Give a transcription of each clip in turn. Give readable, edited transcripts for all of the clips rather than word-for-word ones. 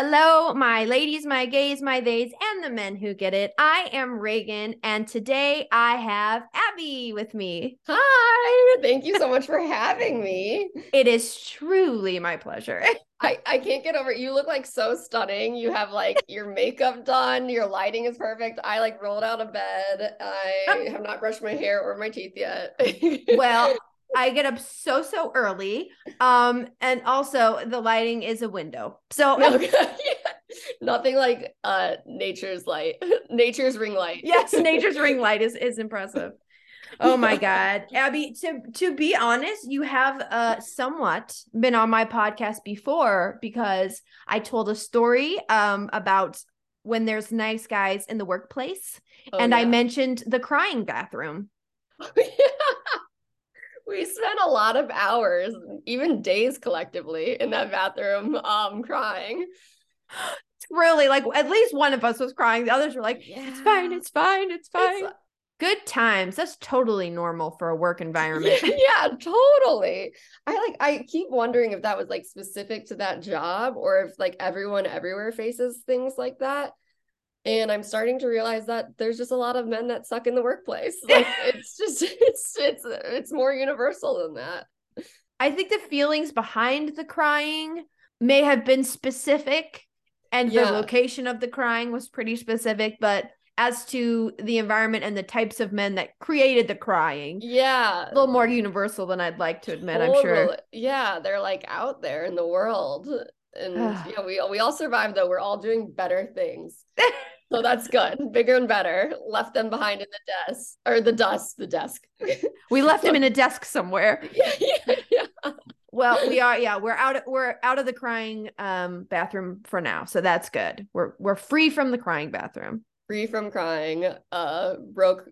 Hello, my ladies, my gays, my theys, and the men who get it. I am Reagan, and today I have Abby with me. Hi, thank you so much for having me. It is truly my pleasure. I can't get over it. You look like so stunning. You have like your makeup done. Your lighting is perfect. I like rolled out of bed. I have not brushed my hair or my teeth yet. Well, I get up so early. And also the lighting is a window. So okay. Nothing like nature's ring light. Yes, nature's ring light is impressive. Oh my God. Abby, to be honest, you have somewhat been on my podcast before because I told a story about when there's nice guys in the workplace. Oh, and yeah. I mentioned the crying bathroom. Yeah. We spent a lot of hours, even days collectively, in that bathroom crying. Really, like at least one of us was crying. The others were like, yeah. It's fine, it's fine, it's fine. Good times. That's totally normal for a work environment. Yeah, totally. I keep wondering if that was like specific to that job or if like everyone everywhere faces things like that. And I'm starting to realize that there's just a lot of men that suck in the workplace. Like, it's more universal than that. I think the feelings behind the crying may have been specific and yeah. The location of the crying was pretty specific, but as to the environment and the types of men that created the crying. Yeah. A little more universal than I'd like to admit, total. I'm sure. Yeah, they're like out there in the world. And yeah, we all survived though. We're all doing better things. So that's good. Bigger and better. Left them behind in the desk or the desk. We left them in a desk somewhere. Yeah. Well, we are. Yeah, we're out of the crying bathroom for now. So that's good. We're free from the crying bathroom. Free from crying, broke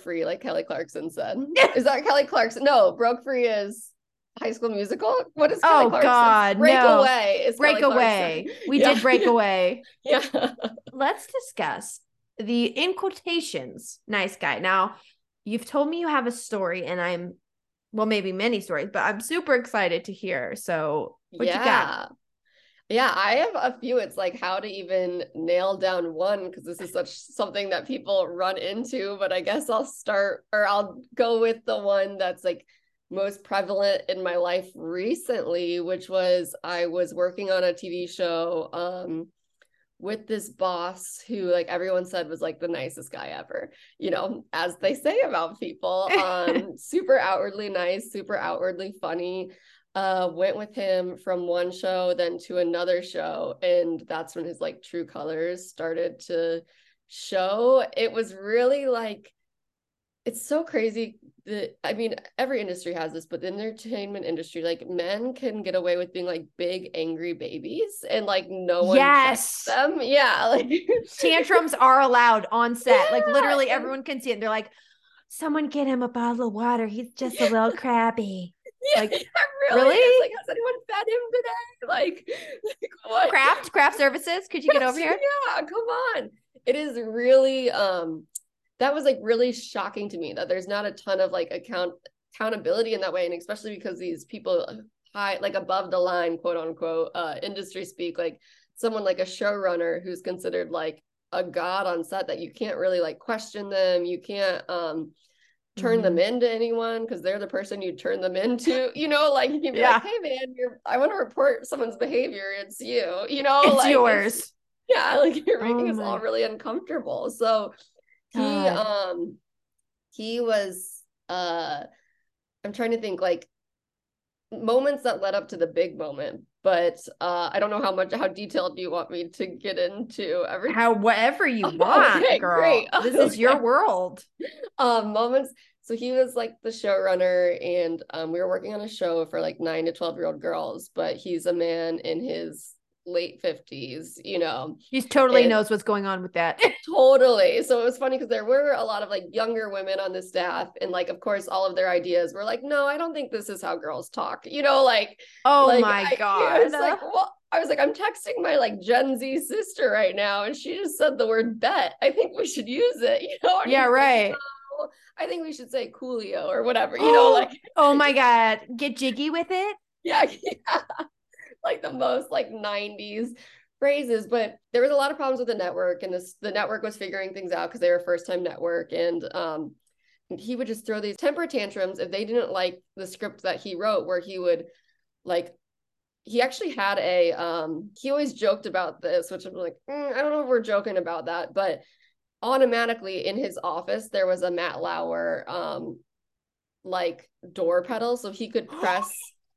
free, like Kelly Clarkson said. Is that Kelly Clarkson? No, broke free is High School Musical. What is Kelly Clarkson? God, Breakaway. No. Is Breakaway. We did Breakaway. Yeah. Let's discuss the, in quotations, nice guy. Now, you've told me you have a story, and I'm, well, maybe many stories, but I'm super excited to hear. So what you got? Yeah, I have a few. It's like how to even nail down one because this is something that people run into, but I guess I'll go with the one that's like most prevalent in my life recently, which was I was working on a TV show with this boss who like everyone said was like the nicest guy ever, you know, as they say about people, super outwardly nice, super outwardly funny. Went with him from one show then to another show, and that's when his like true colors started to show. It was really like, it's so crazy that, I mean, every industry has this, but the entertainment industry, like men can get away with being like big angry babies and like no one yes checks them. Yeah, like tantrums are allowed on set. Yeah. Like literally everyone can see it. They're like, someone get him a bottle of water, he's just a little crabby. Yeah, like, yeah, really? It's like, has anyone fed him today? Like what? Craft services? Could you get over here? Yeah, come on. It is really, that was like really shocking to me that there's not a ton of like accountability in that way. And especially because these people high, like above the line, quote unquote, industry speak, like someone like a showrunner who's considered like a god on set that you can't really like question them. You can't, turn them into anyone because they're the person you turn them into, you know, like you can be like, hey man, I want to report someone's behavior, it's you, you know, it's like yours. It's, yeah, like you're making us all really uncomfortable. So he was I'm trying to think like moments that led up to the big moment, but I don't know how detailed you want me to get into everything. However you want, okay, girl. Great. This is your world. Moments. So he was like the showrunner, and we were working on a show for like 9 to 12-year-old girls, but he's a man in his late 50s, you know. He totally knows what's going on with that. Totally. So it was funny because there were a lot of like younger women on the staff, and like of course all of their ideas were like, no, I don't think this is how girls talk, you know, like oh my god. It's like, well, I was like, I'm texting my like Gen Z sister right now, and she just said the word bet. I think we should use it, you know. And yeah, right. Like, oh, I think we should say Coolio or whatever, you know, like oh my god, get jiggy with it. Yeah. Like the most like 90s phrases, but there was a lot of problems with the network, and the network was figuring things out because they were a first-time network, and he would just throw these temper tantrums if they didn't like the script that he wrote, where he would, like, he actually had a, he always joked about this, which I'm like, I don't know if we're joking about that, but automatically in his office, there was a Matt Lauer, like, door pedal, so he could press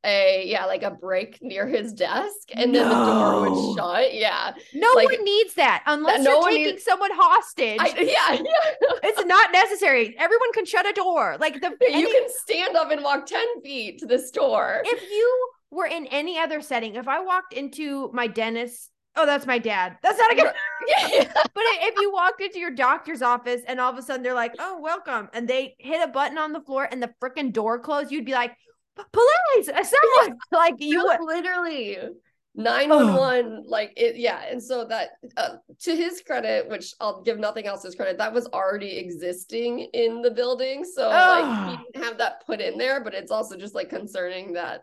like a break near his desk, and then the door would shut. No one needs that unless you're taking someone hostage. It's not necessary. Everyone can shut a door. Like you can stand up and walk 10 feet to the store. If you were in any other setting, if I walked into my dentist, oh, that's my dad. That's not a good. But if you walked into your doctor's office and all of a sudden they're like, "Oh, welcome," and they hit a button on the floor and the freaking door closed, you'd be like, "Police! Someone!" Like you would literally 911. Like it, yeah. And so that, to his credit, which I'll give nothing else his credit, that was already existing in the building, so like he didn't have that put in there. But it's also just like concerning that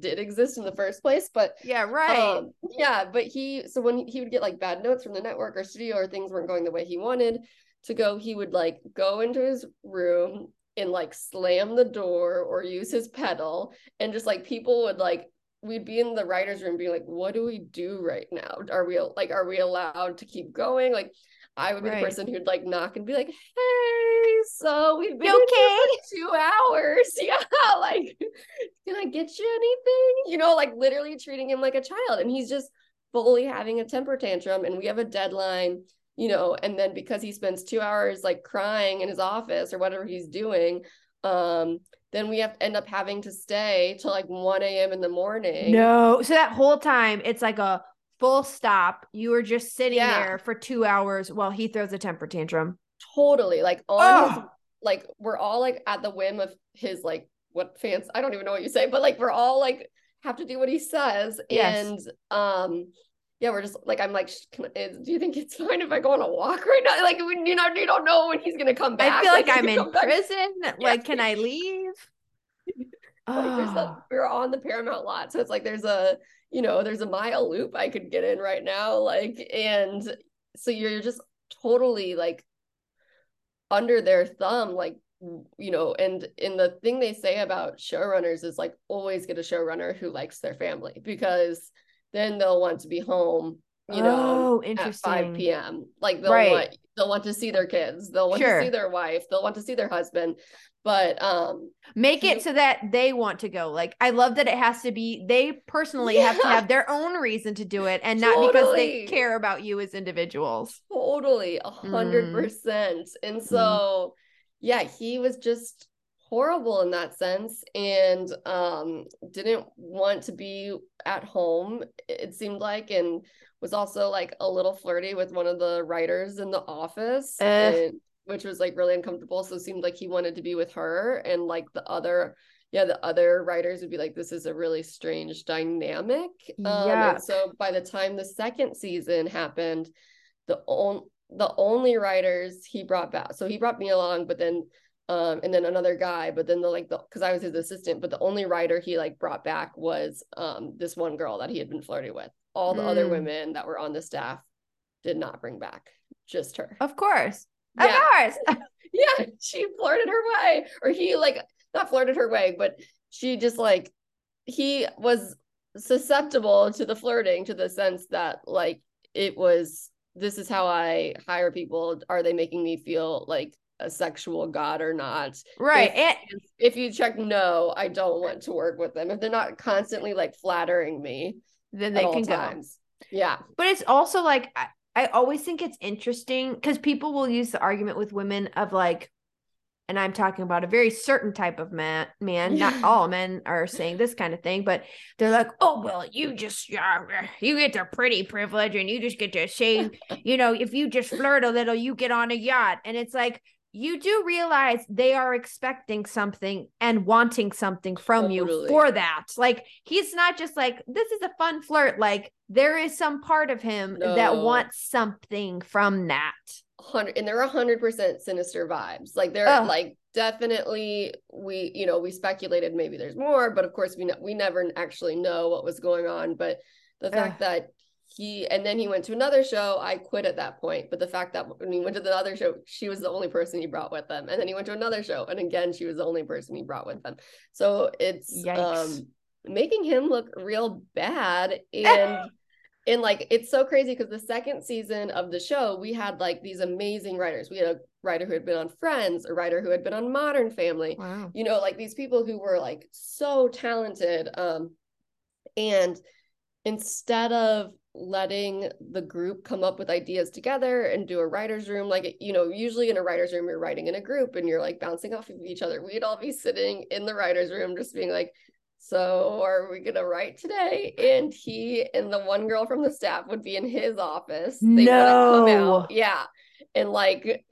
did exist in the first place. But but so when he would get like bad notes from the network or studio, or things weren't going the way he wanted to go, he would like go into his room and like slam the door or use his pedal, and just like people would like, we'd be in the writer's room being like, what do we do right now? Are we allowed to keep going? Like I would be the person who'd like knock and be like, hey, so we've been here for 2 hours. Yeah. Like, can I get you anything? You know, like literally treating him like a child, and he's just fully having a temper tantrum, and we have a deadline, you know, and then because he spends 2 hours like crying in his office or whatever he's doing, then we end up having to stay till like 1 a.m. in the morning. No. So that whole time it's like a full stop. You were just sitting there for 2 hours while he throws a temper tantrum. Totally. Like on his, like we're all like at the whim of his like what fans, I don't even know what you say, but like we're all like have to do what he says. Yes. And yeah, we're just like, I'm like, do you think it's fine if I go on a walk right now? Like, you know, you don't know when he's going to come back. I feel like I'm in prison. Back. Like, can I leave? We're on the Paramount lot. So it's like, there's a mile loop I could get in right now. Like, and so you're just totally like under their thumb, like, you know, and the thing they say about showrunners is like, always get a showrunner who likes their family, because then they'll want to be home, you know, at 5 p.m. Like they'll want to see their kids. They'll want to see their wife. They'll want to see their husband, but make it so that they want to go. Like, I love that it has to be, they personally have to have their own reason to do it, and not because they care about you as individuals. Totally. 100%. And so, he was just horrible in that sense, and didn't want to be at home, it seemed like, and was also like a little flirty with one of the writers in the office, which was like really uncomfortable. So it seemed like he wanted to be with her, and like the other writers would be like, this is a really strange dynamic. And so by the time the second season happened, the only writers he brought back, so he brought me along, but then and then another guy, but then because I was his assistant, but the only writer he like brought back was this one girl that he had been flirting with. All the other women that were on the staff did not bring back, just her. Of course. Yeah. Of course. Yeah, she flirted her way, or he like not flirted her way, but she just like, he was susceptible to the flirting, to the sense that like, it was, this is how I hire people. Are they making me feel like a sexual god or not? Right. If you check no, I don't want to work with them. If they're not constantly like flattering me, then they can go. Yeah. But it's also like, I always think it's interesting because people will use the argument with women of like, and I'm talking about a very certain type of man, not all men are saying this kind of thing, but they're like, oh, well, you get the pretty privilege, and you just get to say, you know, if you just flirt a little, you get on a yacht. And it's like, you do realize they are expecting something and wanting something from you for that. Like, he's not just like, this is a fun flirt. Like, there is some part of him that wants something from that. 100, and there are 100% sinister vibes. Like, there are like, definitely, we speculated maybe there's more, but of course we never actually know what was going on. But the fact that And then he went to another show. I quit at that point. But the fact that when he went to the other show, she was the only person he brought with him. And then he went to another show. And again, she was the only person he brought with him. So it's making him look real bad. And like, it's so crazy because the second season of the show, we had like these amazing writers. We had a writer who had been on Friends, a writer who had been on Modern Family. Wow. You know, like these people who were like so talented. And instead of letting the group come up with ideas together and do a writer's room, like, you know, usually in a writer's room, you're writing in a group and you're like bouncing off of each other. We'd all be sitting in the writer's room just being like, so are we going to write today? And he and the one girl from the staff would be in his office. They wouldn't come out. Yeah. And like it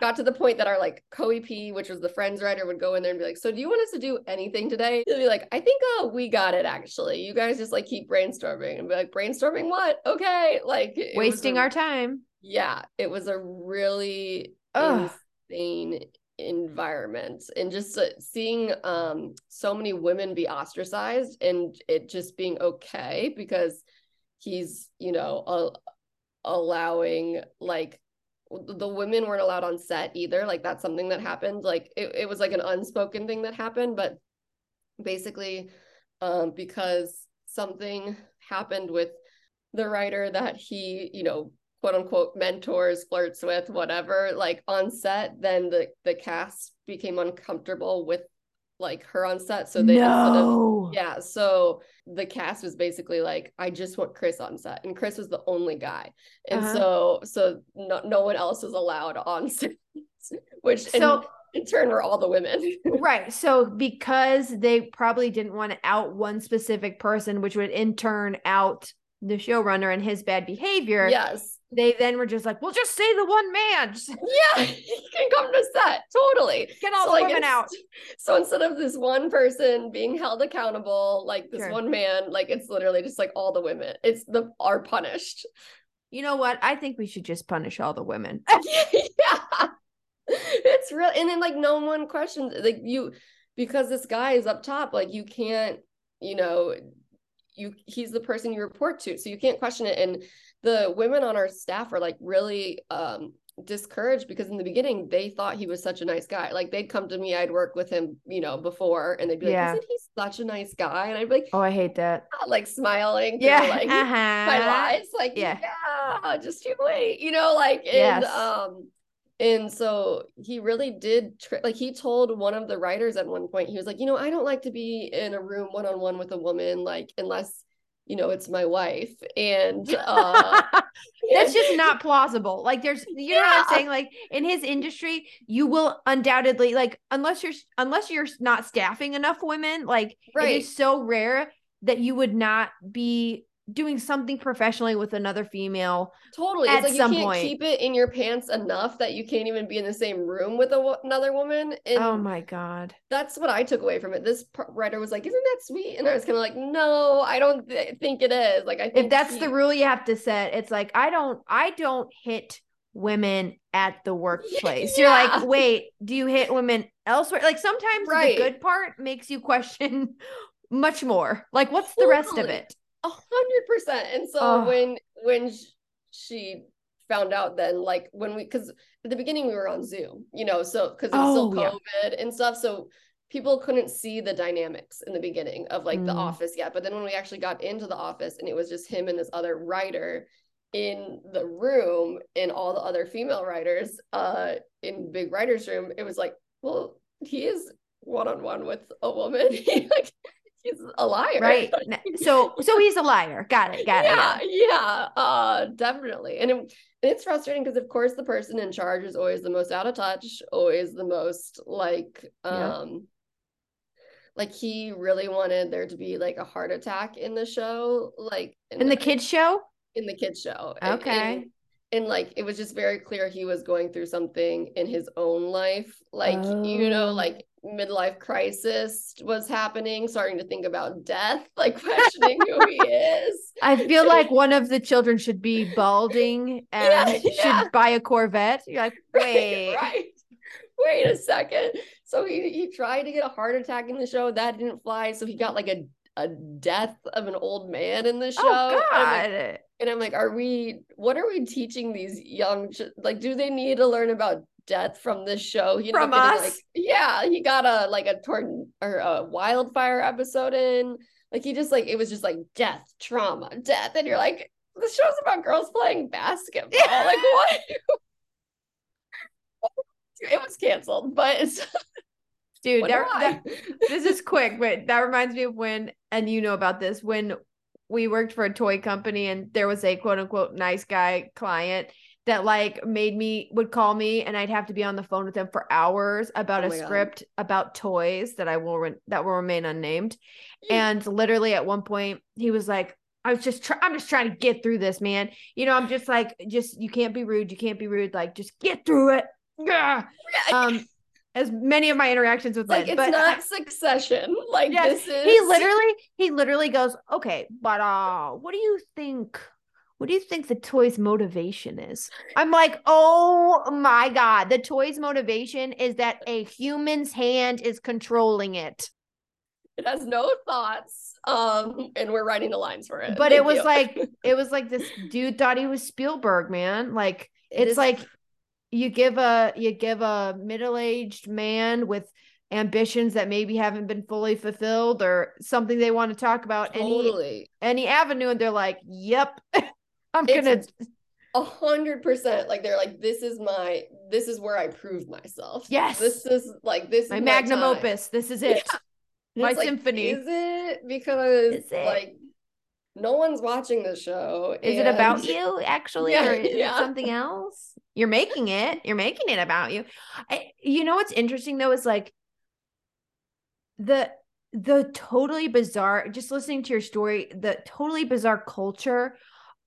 got to the point that our like co-EP, which was the Friends writer, would go in there and be like, so do you want us to do anything today? He'll be like, I think we got it actually. You guys just like keep brainstorming. And be like, brainstorming what? Okay. Like wasting our time. Yeah. It was a really insane environment. And just seeing so many women be ostracized and it just being okay because he's, you know, allowing like the women weren't allowed on set either. Like that's something that happened. Like it was like an unspoken thing that happened, but basically because something happened with the writer that he, you know, quote unquote mentors, flirts with, whatever, like on set, then the cast became uncomfortable with like her on set. So they so the cast was basically like, I just want Chris on set, and Chris was the only guy, and so no one else is allowed on set, which in turn were all the women. Right. So because they probably didn't want to out one specific person, which would in turn out the showrunner and his bad behavior. Yes. They then were just like, we'll just say the one man. Yeah, he can come to set. Totally. Get all the women out. So instead of this one person being held accountable, like this one man, like it's literally just like all the women. It's are punished. You know what? I think we should just punish all the women. Yeah. It's real. And then like no one questions like you, because this guy is up top, like you can't, you know, he's the person you report to, so you can't question it. And the women on our staff are like really discouraged because in the beginning they thought he was such a nice guy. Like they'd come to me, I'd work with him, you know, before, and they'd be like, isn't he such a nice guy? And I'd be like, oh, I hate that. Like smiling. Yeah. Like my lies. Like, yeah, just you wait, you know, like, and, and so he really did, like he told one of the writers at one point, he was like, you know, I don't like to be in a room one-on-one with a woman, like, unless, you know, it's my wife. And that's just not plausible. Like there's, you know what I'm saying? Like in his industry, you will undoubtedly, like, unless you're not staffing enough women, like it is so rare that you would not be doing something professionally with another female. Totally. It's like you can't keep it in your pants enough that you can't even be in the same room with another woman. And oh my God. That's what I took away from it. This writer was like, isn't that sweet? And I was kind of like, no, I don't think it is. Like, I think if that's the rule you have to set, it's like, I don't hit women at the workplace. You're like, wait, do you hit women elsewhere? Like sometimes the good part makes you question much more. Like what's the rest of it? 100%. And so when she found out, then like when we, because at the beginning we were on Zoom, you know, so because it's still COVID and stuff, so people couldn't see the dynamics in the beginning of like the office yet. But then when we actually got into the office and it was just him and this other writer in the room and all the other female writers in big writer's room, it was like, well, he is one-on-one with a woman. He's a liar. Right. So he's a liar. Got it. Yeah. Definitely. And it's frustrating because of course the person in charge is always the most out of touch, always the most like, like he really wanted there to be like a heart attack in the show. Like in the kids show? In the kids show. Okay. And like, it was just very clear he was going through something in his own life. Like, you know, like midlife crisis was happening, starting to think about death, like questioning who he is. I feel like one of the children should be balding and should buy a Corvette. You're like, wait a second. So he tried to get a heart attack in the show. That didn't fly. So he got like a a death of an old man in the show. Oh, God. And I'm like, what are we teaching these young, like, do they need to learn about death from this show? You know, from us? Like, yeah, he got a wildfire episode in. Like, he just, like, it was just like death, trauma, death. And you're like, the show's about girls playing basketball. Yeah. Like, what? It was canceled, but it's... Dude, this is quick, but that reminds me of when we worked for a toy company and there was a quote unquote nice guy client that like would call me and I'd have to be on the phone with them for hours about a script about toys that will remain unnamed. Yeah. And literally at one point he was like, I'm just trying to get through this, man. You know, I'm just like, you can't be rude. You can't be rude. Like, just get through it. Yeah. As many of my interactions with Lynn, like, it's not Succession. Like, yes, this is... He literally goes, okay, but what do you think the toy's motivation is? I'm like, oh my God, the toy's motivation is that a human's hand is controlling it. It has no thoughts, and we're writing the lines for it. But it was like this dude thought he was Spielberg, man. Like, it's like you give a middle-aged man with ambitions that maybe haven't been fully fulfilled or something they want to talk about, totally, any avenue, and they're like, yep, it's gonna 100%. Like, they're like, this is where I prove myself. Yes. This is my magnum time. Opus. This is it. Yeah. My symphony. Like, is it? Because is it? Like, no one's watching the show. Is it about you actually? Yeah, or is it something else? You're making it about you. You know, what's interesting though, is like the totally bizarre, just listening to your story, the totally bizarre culture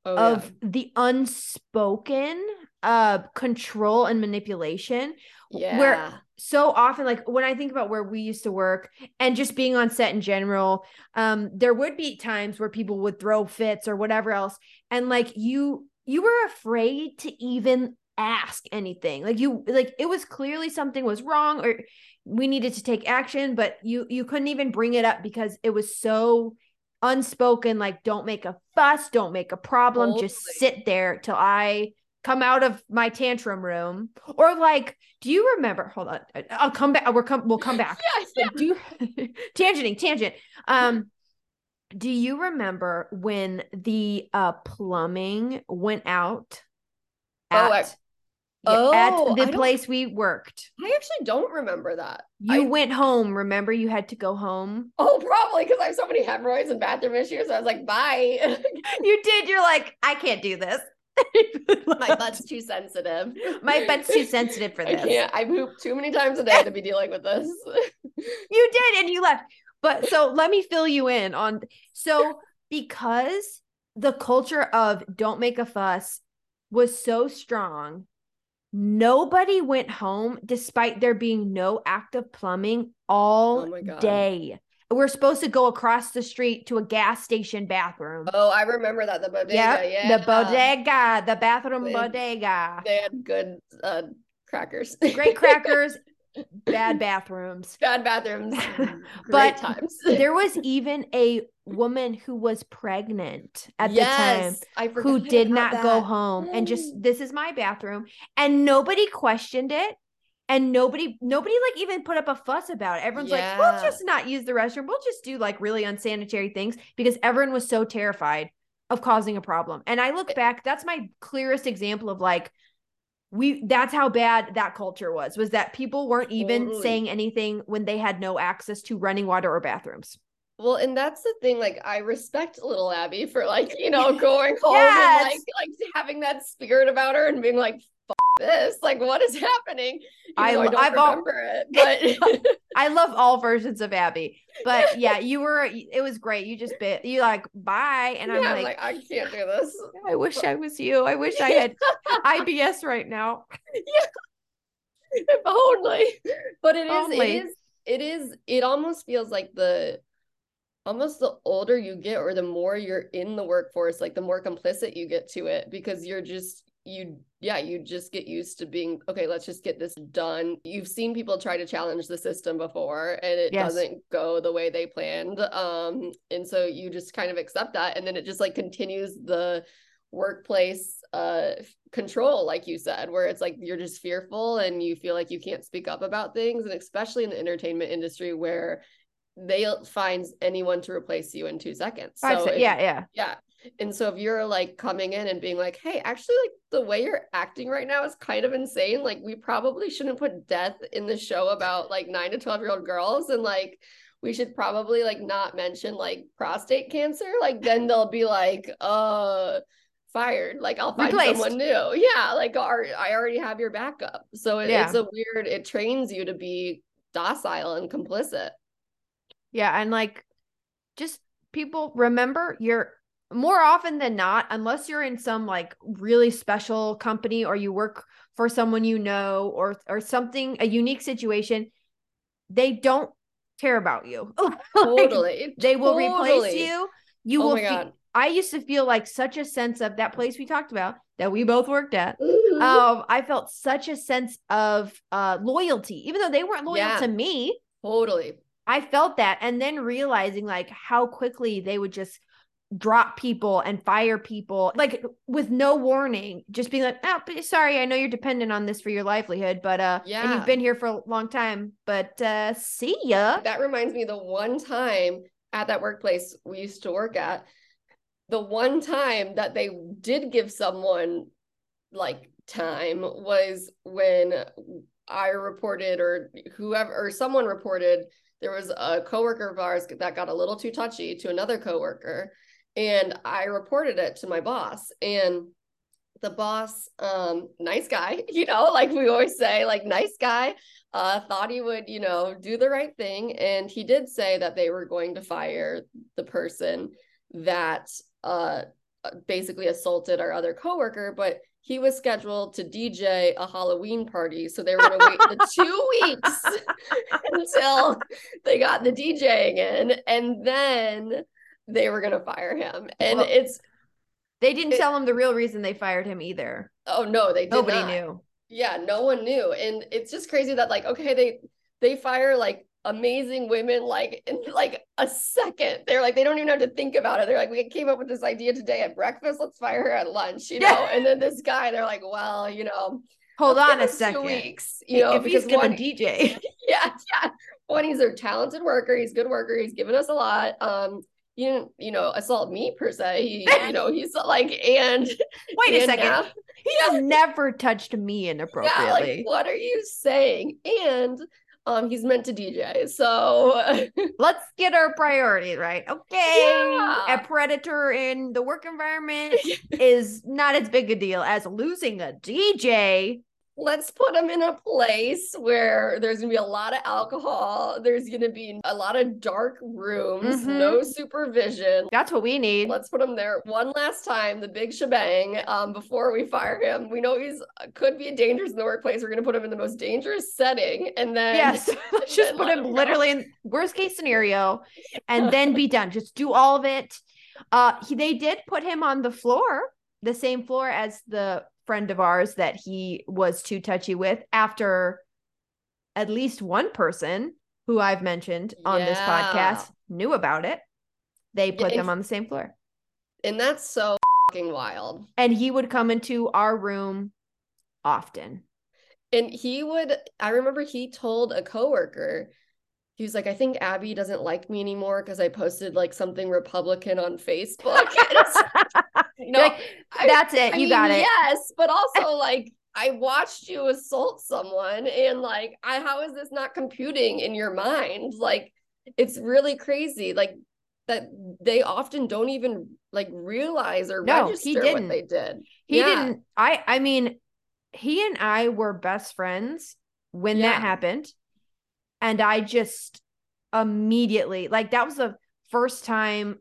of the unspoken control and manipulation. Yeah. Where so often, like when I think about where we used to work and just being on set in general, there would be times where people would throw fits or whatever else. And like you were afraid to even ask anything. Like it was clearly something was wrong or we needed to take action, but you couldn't even bring it up because it was so unspoken. Like, don't make a fuss, don't make a problem, totally. Just sit there till I come out of my tantrum room. Or like, do you remember, hold on, I'll come back. We'll come back. Yes, yeah. Tangent. Do you remember when the plumbing went out at the place we worked? I actually don't remember that. You went home. Remember, you had to go home. Oh, probably because I have so many hemorrhoids and bathroom issues. I was like, bye. You did. You're like, I can't do this. My butt's too sensitive. for this. I can't. I poop too many times a day to be dealing with this. You did, and you left. But so let me fill you in on, so because the culture of don't make a fuss was so strong, nobody went home despite there being no active plumbing all day. We're supposed to go across the street to a gas station bathroom. Oh, I remember that. The bodega. Yep, yeah. The bodega, the bathroom bodega. They had good crackers. Great crackers. Bad bathrooms. But times. There was even a woman who was pregnant at the time who did not go home and just, this is my bathroom. And nobody questioned it. And nobody like even put up a fuss about it. Everyone's like, we'll just not use the restroom. We'll just do like really unsanitary things because everyone was so terrified of causing a problem. And I look back, that's my clearest example of like, that's how bad that culture was that people weren't even saying anything when they had no access to running water or bathrooms. Well, and that's the thing, like, I respect little Abby for like, you know, going home and like having that spirit about her and being like, F this, like, what is happening? I don't remember it, but I love all versions of Abby, but yeah, it was great. You just bit, you like, bye. And I'm like, I can't do this. I wish I was you. I wish I had IBS right now. Yeah. If only, but it almost feels like the older you get or the more you're in the workforce, like the more complicit you get to it because you're just, you just get used to being, okay, let's just get this done. You've seen people try to challenge the system before and it doesn't go the way they planned. And so you just kind of accept that. And then it just like continues the workplace control, like you said, where it's like, you're just fearful and you feel like you can't speak up about things. And especially in the entertainment industry where they'll find anyone to replace you in 2 seconds. Yeah. And so if you're like coming in and being like, hey, actually, like the way you're acting right now is kind of insane. Like we probably shouldn't put death in the show about like 9 to 12-year-old girls. And like, we should probably like not mention like prostate cancer. Like then they'll be like, fired. Like I'll find someone new. Yeah. Like I already have your backup. So it's a weird, it trains you to be docile and complicit. Yeah. And like, just people remember you're, more often than not, unless you're in some like really special company or you work for someone, you know, or something, a unique situation, they don't care about you. Totally. They will replace you. You will. I used to feel like such a sense of that place we talked about that we both worked at. Mm-hmm. I felt such a sense of loyalty, even though they weren't loyal to me. Totally. I felt that. And then realizing like how quickly they would just drop people and fire people like with no warning, just being like, oh, sorry, I know you're dependent on this for your livelihood, but and you've been here for a long time, but see ya. That reminds me, the one time at that workplace we used to work at, the one time that they did give someone like time was when I reported or whoever or someone reported there was a coworker of ours that got a little too touchy to another coworker. And I reported it to my boss, and the boss, nice guy, you know, like we always say, like nice guy, thought he would, you know, do the right thing. And he did say that they were going to fire the person that basically assaulted our other coworker, but he was scheduled to DJ a Halloween party. So they were going to wait the 2 weeks until they got the DJing in. And then they were going to fire him. And well, they didn't tell him the real reason they fired him either. Oh no, they did not. Nobody knew. Yeah, no one knew. And it's just crazy that like, okay, they fire like amazing women, like in like a second. They're like, they don't even have to think about it. They're like, we came up with this idea today at breakfast. Let's fire her at lunch, you know? And then this guy, they're like, well, you know, hold on a second. 2 weeks, you know, if he's going to DJ. Yeah. When he's a talented worker, he's a good worker. He's given us a lot. You didn't, you know, assault me per se. He, you know, he's like, and wait a second. He has never touched me inappropriately. Yeah, like, what are you saying? And he's meant to DJ. So let's get our priorities right. Okay. Yeah. A predator in the work environment is not as big a deal as losing a DJ. Let's put them in a place where there's going to be a lot of alcohol. There's going to be a lot of dark rooms, no supervision. That's what we need. Let's put him there one last time, the big shebang, before we fire him. We know he's could be dangerous in the workplace. We're going to put him in the most dangerous setting. And then let's just put him literally in worst case scenario and then be done. Just do all of it. They did put him on the floor, the same floor as the friend of ours that he was too touchy with after at least one person who I've mentioned on this podcast knew about it. They put them on the same floor. And that's so fucking wild. And he would come into our room often. And I remember he told a coworker, he was like, I think Abby doesn't like me anymore because I posted like something Republican on Facebook. No, like, that's it. I mean, got it. Yes. But also like, I watched you assault someone and like, how is this not computing in your mind? Like, it's really crazy. Like that they often don't even like realize or register what they did. He didn't. I mean, he and I were best friends when that happened. And I just immediately, like, that was the first time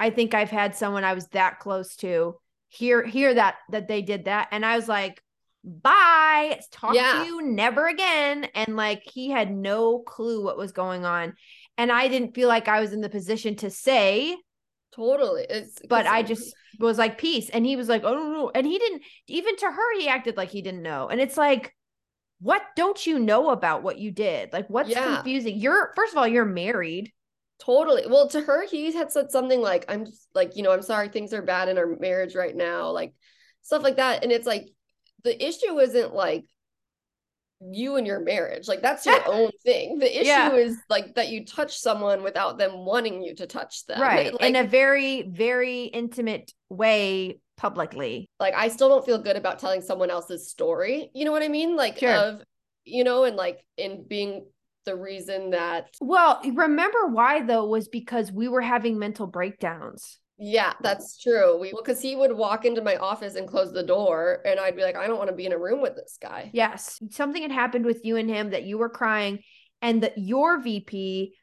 I think I've had someone I was that close to hear that they did that. And I was like, bye, talk to you never again. And like, he had no clue what was going on. And I didn't feel like I was in the position to say Totally. But I just was like, peace. And he was like, oh, no. And he didn't, even to her, he acted like he didn't know. And it's like, what don't you know about what you did? Like, what's confusing? First of all, you're married. Totally. Well, to her, he had said something like, I'm just, like, you know, I'm sorry, things are bad in our marriage right now. Like stuff like that. And it's like, the issue isn't like you and your marriage. Like that's your own thing. The issue is like that you touch someone without them wanting you to touch them. Right. Like, in a very, very intimate way publicly. Like I still don't feel good about telling someone else's story. You know what I mean? Like of, you know, and like in being the reason that. Well, remember why though was because we were having mental breakdowns. Yeah, that's true. Because he would walk into my office and close the door and I'd be like, I don't want to be in a room with this guy. Yes. Something had happened with you and him that you were crying and that your VP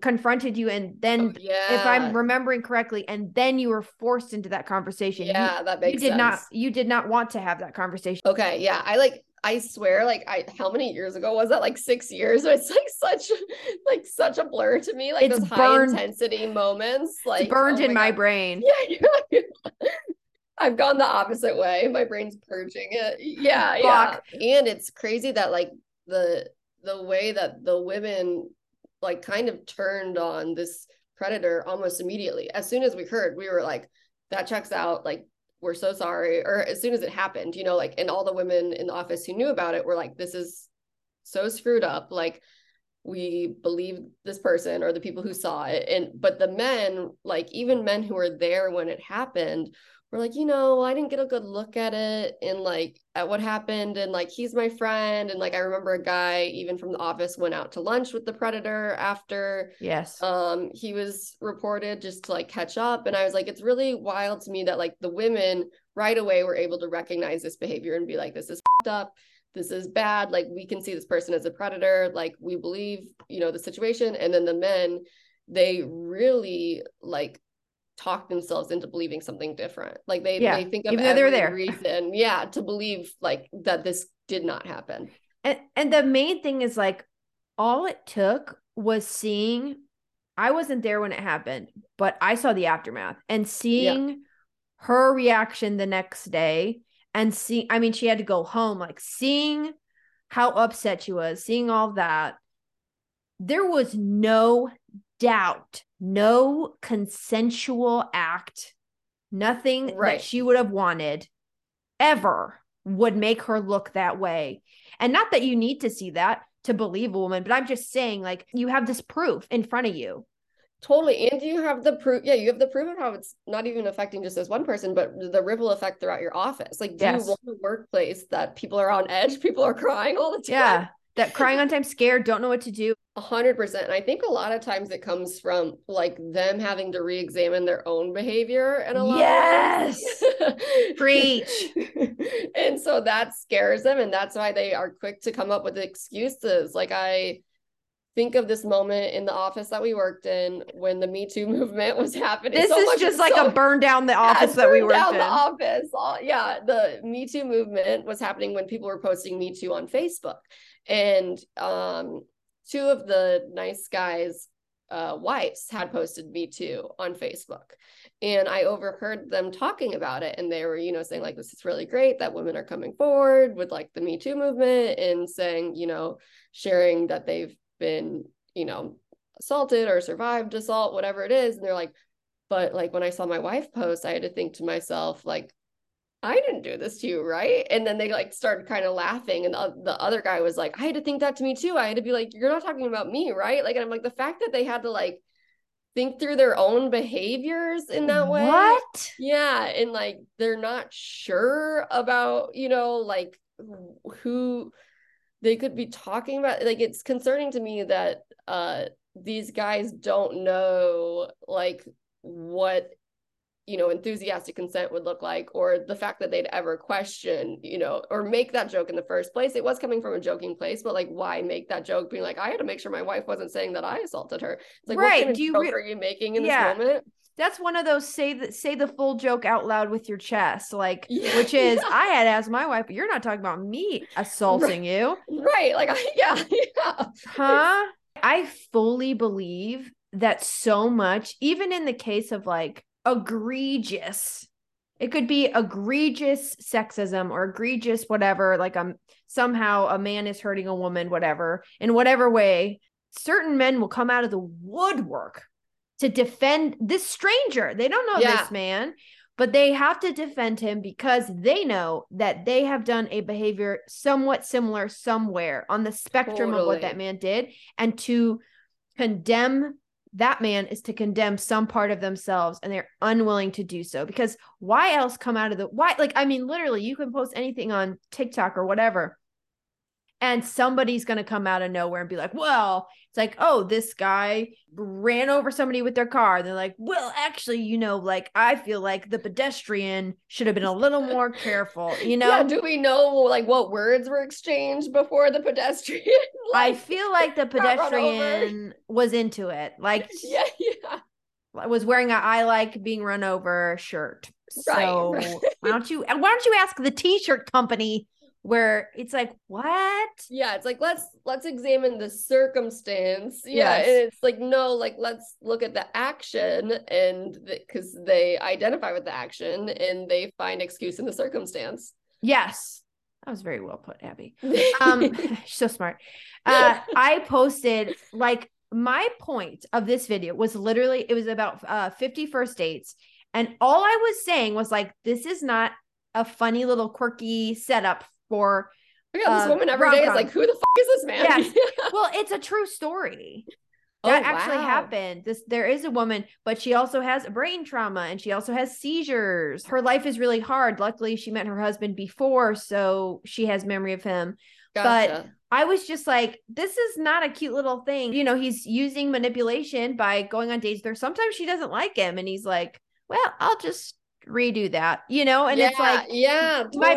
confronted you. And then if I'm remembering correctly, and then you were forced into that conversation. Yeah, that makes sense. You did not want to have that conversation. Okay. Yeah. I swear, like how many years ago was that? Like 6 years. It's like such a blur to me. Like it's those high intensity moments. Like it's burned in my brain. Yeah. I've gone the opposite way. My brain's purging it. Yeah. Fuck. Yeah. And it's crazy that like the way that the women like kind of turned on this predator almost immediately. As soon as we heard, we were like, that checks out. Like, we're so sorry. Or as soon as it happened, you know, like, and all the women in the office who knew about it were like, this is so screwed up. Like we believe this person or the people who saw it. But the men, like even men who were there when it happened were like, you know, I didn't get a good look at it and like at what happened. And like, he's my friend. And like, I remember a guy even from the office went out to lunch with the predator after he was reported just to like catch up. And I was like, it's really wild to me that like the women right away were able to recognize this behavior and be like, this is f***ed up. This is bad. Like we can see this person as a predator. Like we believe, you know, the situation. And then the men, they really like talk themselves into believing something different. Like they think of every reason to believe like that this did not happen. And the main thing is like, all it took was seeing, I wasn't there when it happened, but I saw the aftermath and seeing her reaction the next day and she had to go home, like seeing how upset she was, seeing all that. There was no doubt, no consensual act, nothing that she would have wanted ever would make her look that way. And not that you need to see that to believe a woman, but I'm just saying like you have this proof in front of you. Totally. And you have the proof. Yeah. You have the proof of how it's not even affecting just this one person, but the ripple effect throughout your office. Like do you want a workplace that people are on edge, people are crying all the time? Yeah. That crying on time, scared, don't know what to do. 100%. And I think a lot of times it comes from like them having to reexamine their own behavior and a lot of preach. And so that scares them. And that's why they are quick to come up with excuses. Like I think of this moment in the office that we worked in when the Me Too movement was happening. This is just like a burn down the office that we worked in. Burn down the office. The Me Too movement was happening when people were posting Me Too on Facebook. And two of the nice guys' wives had posted Me Too on Facebook. And I overheard them talking about it. And they were, you know, saying like, this is really great that women are coming forward with like the Me Too movement and saying, you know, sharing that they've been, you know, assaulted or survived assault, whatever it is. And they're like, but like when I saw my wife post, I had to think to myself, like, I didn't do this to you, right? And then they like started kind of laughing. And the other guy was like, I had to think that to me too. I had to be like, you're not talking about me, right? Like, and I'm like, the fact that they had to like think through their own behaviors in that way. What? Yeah. And like, they're not sure about, you know, like who they could be talking about. Like, it's concerning to me that these guys don't know like what, you know, enthusiastic consent would look like, or the fact that they'd ever question, you know, or make that joke in the first place. It was coming from a joking place, but like, why make that joke being like, I had to make sure my wife wasn't saying that I assaulted her. It's like, right. What kind of joke are you making in this moment? That's one of those say the full joke out loud with your chest, like, which is, I had asked my wife, but you're not talking about me assaulting you. Right. Like, I fully believe that so much, even in the case of like egregious, it could be egregious sexism or egregious whatever, like somehow a man is hurting a woman, whatever, in whatever way, certain men will come out of the woodwork to defend this stranger. They don't know this man, but they have to defend him because they know that they have done a behavior somewhat similar somewhere on the spectrum of what that man did. And to condemn that man is to condemn some part of themselves, and they're unwilling to do so because why else come out of the why? Like, I mean, literally you can post anything on TikTok or whatever, and somebody's going to come out of nowhere and be like, well, it's like, oh, this guy ran over somebody with their car. They're like, well, actually, you know, like, I feel like the pedestrian should have been a little more careful, you know? Yeah, do we know like what words were exchanged before the pedestrian? Like, I feel like the pedestrian was into it. Like, yeah, was wearing a I like being run over shirt. Right, so right. Why don't you ask the t-shirt company? Where it's like, what? Yeah, it's like, let's examine the circumstance. Yeah, yes. And it's like, no, like, let's look at the action, and because they identify with the action and they find excuse in the circumstance. Yes. That was very well put, Abby. So smart. I posted, like, my point of this video was literally, it was about 50 first dates. And all I was saying was like, this is not a funny little quirky setup for this woman every day is like, who the fuck is this man? Yes. Well, it's a true story that actually happened. There is a woman, but she also has brain trauma and she also has seizures. Her life is really hard. Luckily, she met her husband before, so she has memory of him. Gotcha. But I was just like, this is not a cute little thing. You know, he's using manipulation by going on dates there. Sometimes she doesn't like him, and he's like, well, I'll just redo that, you know? And it's like,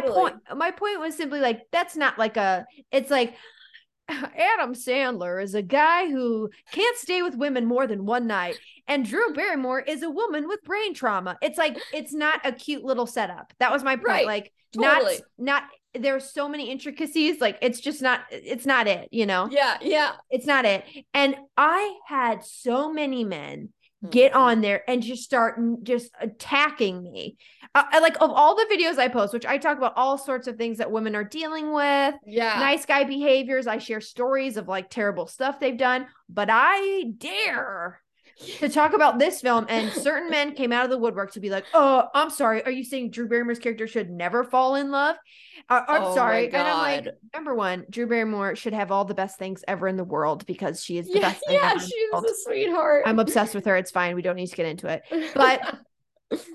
totally. my point was simply like, that's not like it's like Adam Sandler is a guy who can't stay with women more than one night, and Drew Barrymore is a woman with brain trauma. It's like, it's not a cute little setup. That was my point. Right. Like, totally. not there's so many intricacies. Like, it's not it, you know? Yeah. It's not it. And I had so many men get on there and just start just attacking me. Like, of all the videos I post, which I talk about all sorts of things that women are dealing with, nice guy behaviors. I share stories of like terrible stuff they've done, but I dare to talk about this film. And certain men came out of the woodwork to be like, oh, I'm sorry. Are you saying Drew Barrymore's character should never fall in love? I'm sorry. And I'm like, number one, Drew Barrymore should have all the best things ever in the world because she is the best thing ever. Yeah, she's a sweetheart. I'm obsessed with her. It's fine. We don't need to get into it. But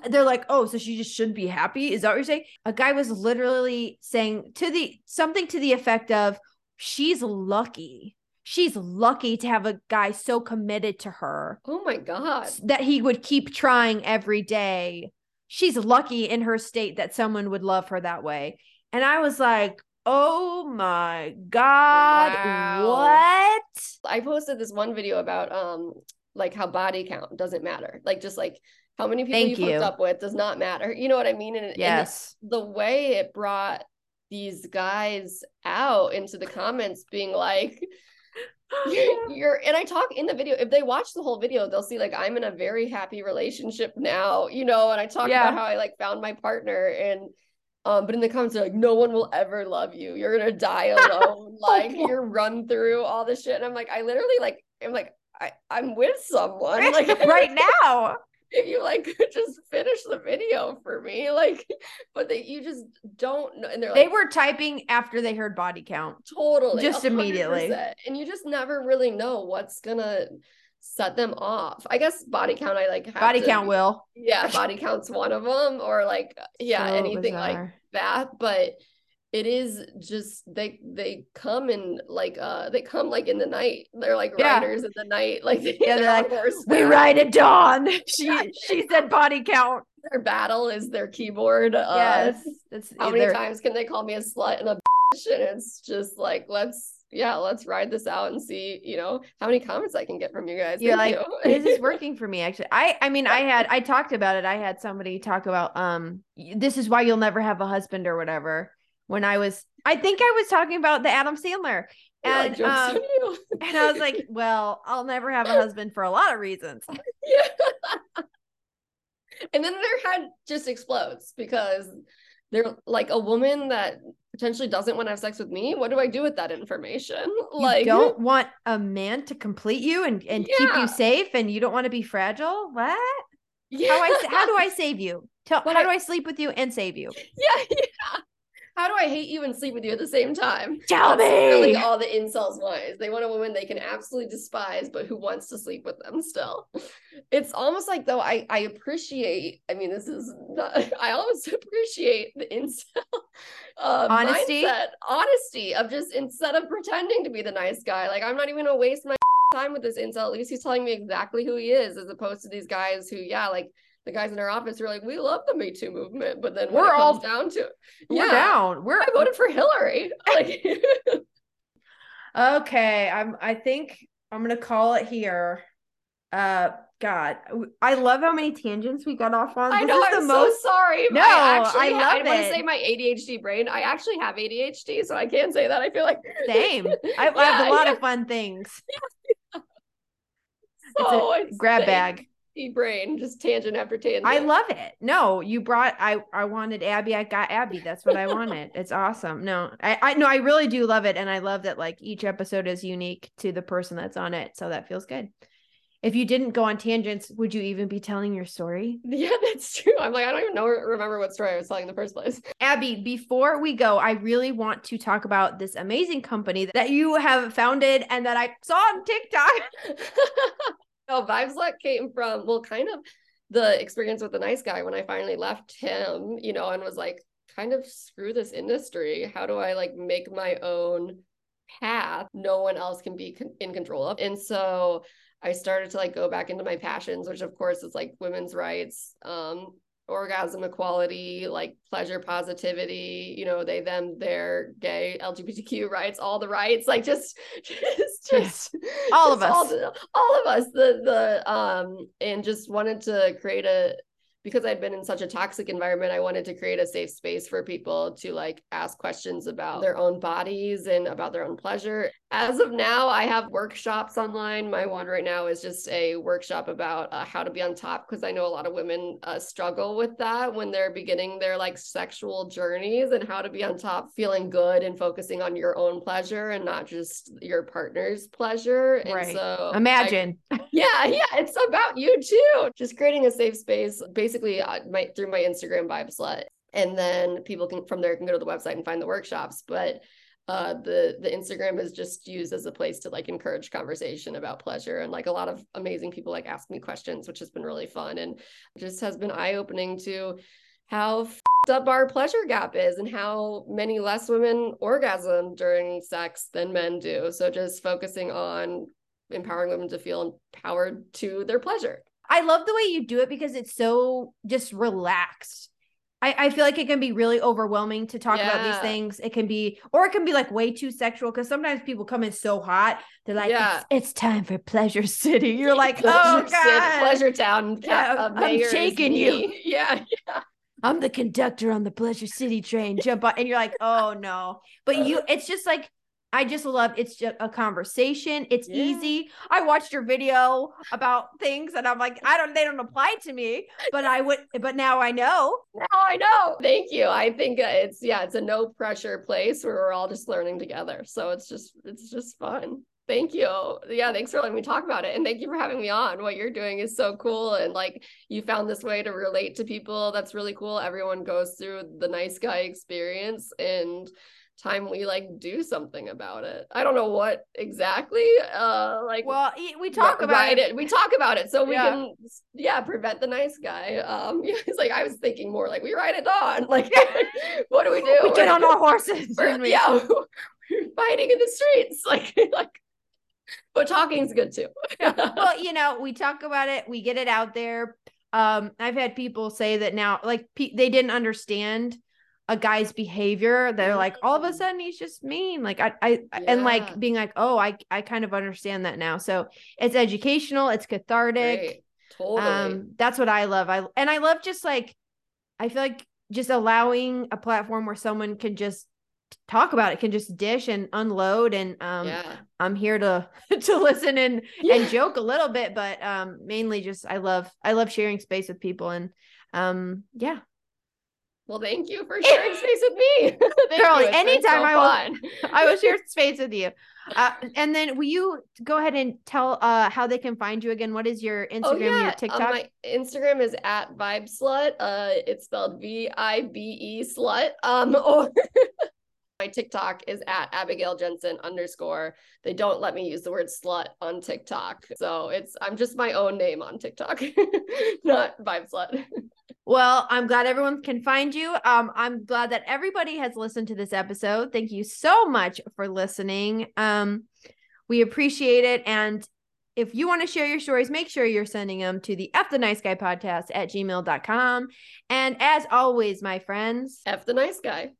they're like, oh, so she just shouldn't be happy? Is that what you're saying? A guy was literally saying something to the effect of, she's lucky. She's lucky to have a guy so committed to her. Oh my God. That he would keep trying every day. She's lucky in her state that someone would love her that way. And I was like, oh my God, what? I posted this one video about like how body count doesn't matter. Like, just like how many people you hooked up with does not matter. You know what I mean? And, and the way it brought these guys out into the comments being like, and I talk in the video, if they watch the whole video, they'll see like, I'm in a very happy relationship now, you know, and I talk about how I like found my partner, and but in the comments they're like, no one will ever love you, you're gonna die alone, like you're run through all this shit. And I'm like, I literally like, I'm like, I'm with someone like right now. If you like could just finish the video for me, like, but that you just don't know. And they're like, they were typing after they heard body count. Totally. Just 100%. Immediately. And you just never really know what's gonna set them off. I guess body count, I like have body to, count will. Yeah, body count's one of them, or like, yeah, so anything bizarre like that. But it is just, they come in like, they come like in the night. They're like riders in the night. Like, they're like, we ride at dawn. She said body count. Their battle is their keyboard. Yes. How many times can they call me a slut and a bitch? And it's just like, let's ride this out and see, you know, how many comments I can get from you guys. You're like, this is working for me, actually. I talked about it. I had somebody talk about, this is why you'll never have a husband or whatever. When I was talking about the Adam Sandler, And, like, and I was like, well, I'll never have a husband for a lot of reasons. Yeah. And then their head just explodes because they're like, a woman that potentially doesn't want to have sex with me, what do I do with that information? You don't want a man to complete you and yeah. keep you safe, and you don't want to be fragile? What? Yeah. How do I save you? How do I sleep with you and save you? Yeah, yeah. How do I hate you and sleep with you at the same time? Tell me. That's really all the incels want, is they want a woman they can absolutely despise, but who wants to sleep with them still. It's almost like, though, I appreciate, I mean, this is not, I almost appreciate the incel honesty of just, instead of pretending to be the nice guy, like, I'm not even gonna waste my time with this incel. At least he's telling me exactly who he is, as opposed to these guys who, yeah, like, the guys in our office were like, we love the Me Too movement, but then we're all down to it. We're down. I voted for Hillary. Like, okay. I think I'm going to call it here. God, I love how many tangents we got off on. I know. I'm so sorry. No, I want to say my ADHD brain. I actually have ADHD, so I can't say that. I feel like. Same. I have a lot of fun things. Yeah. So it's a grab bag. Brain, just tangent after tangent. I love it. No, I wanted Abby. I got Abby. That's what I wanted. It's awesome. No, I really do love it. And I love that, like, each episode is unique to the person that's on it. So that feels good. If you didn't go on tangents, would you even be telling your story? Yeah, that's true. I'm like, I don't even remember what story I was telling in the first place. Abby, before we go, I really want to talk about this amazing company that you have founded and that I saw on TikTok. Oh, Vibeslut came from, well, kind of the experience with the nice guy when I finally left him, you know, and was like, kind of screw this industry. How do I, like, make my own path no one else can be in control of? And so I started to, like, go back into my passions, which of course is, like, women's rights, orgasm equality, like, pleasure positivity, you know, they, them, their, gay, LGBTQ rights, all the rights, like, just all of us, all of us, and just wanted to create because I'd been in such a toxic environment, I wanted to create a safe space for people to, like, ask questions about their own bodies and about their own pleasure. As of now, I have workshops online. My one right now is just a workshop about how to be on top, because I know a lot of women struggle with that when they're beginning their, like, sexual journeys, and how to be on top, feeling good and focusing on your own pleasure and not just your partner's pleasure. And right. So imagine. Yeah. It's about you too. Just creating a safe space basically through my Instagram, Vibeslut, and then people can go to the website and find the workshops. But the Instagram is just used as a place to, like, encourage conversation about pleasure, and, like, a lot of amazing people, like, ask me questions, which has been really fun, and just has been eye-opening to how up our pleasure gap is and how many less women orgasm during sex than men do. So just focusing on empowering women to feel empowered to their pleasure. I love the way you do it because it's so just relaxed. I feel like it can be really overwhelming to talk about these things. It can be like way too sexual, because sometimes people come in so hot. They're like, it's time for Pleasure City. You're like, oh, God. Pleasure Town. I'm shaking you. Yeah. I'm the conductor on the Pleasure City train. Jump on. And you're like, oh, no. But it's just like, I just love, it's just a conversation. It's easy. I watched your video about things and I'm like, they don't apply to me, but now I know. Thank you. I think it's a no pressure place where we're all just learning together. So it's just fun. Thank you. Yeah. Thanks for letting me talk about it. And thank you for having me on. What you're doing is so cool. And, like, you found this way to relate to people. That's really cool. Everyone goes through the nice guy experience, and time we, like, do something about it. I don't know what exactly, well, we talk about it. We talk about it so we can prevent the nice guy. It's like, I was thinking more like we ride it on, like, what do we do? We get on our horses. We're fighting in the streets, like but talking's good too. Well, you know, we talk about it, we get it out there. I've had people say that now, like, they didn't understand a guy's behavior. They're like, all of a sudden he's just mean. Like and like being like, oh, I kind of understand that now. So it's educational. It's cathartic. Great. Totally. That's what I love. I love just, like, I feel like just allowing a platform where someone can just talk about it, can just dish and unload. And I'm here to listen and joke a little bit, but mainly just I love sharing space with people. And yeah. Well, thank you for sharing space with me. Girl, anytime so I will share space with you. And then will you go ahead and tell how they can find you again? What is your Instagram and your TikTok? My Instagram is at vibeslut. It's spelled VIBE slut. Or my TikTok is at Abigail Jensen _. They don't let me use the word slut on TikTok. So I'm just my own name on TikTok, not vibeslut. Well, I'm glad everyone can find you. I'm glad that everybody has listened to this episode. Thank you so much for listening. We appreciate it. And if you want to share your stories, make sure you're sending them to the FTheNiceGuyPodcast@gmail.com. And as always, my friends, F the nice guy.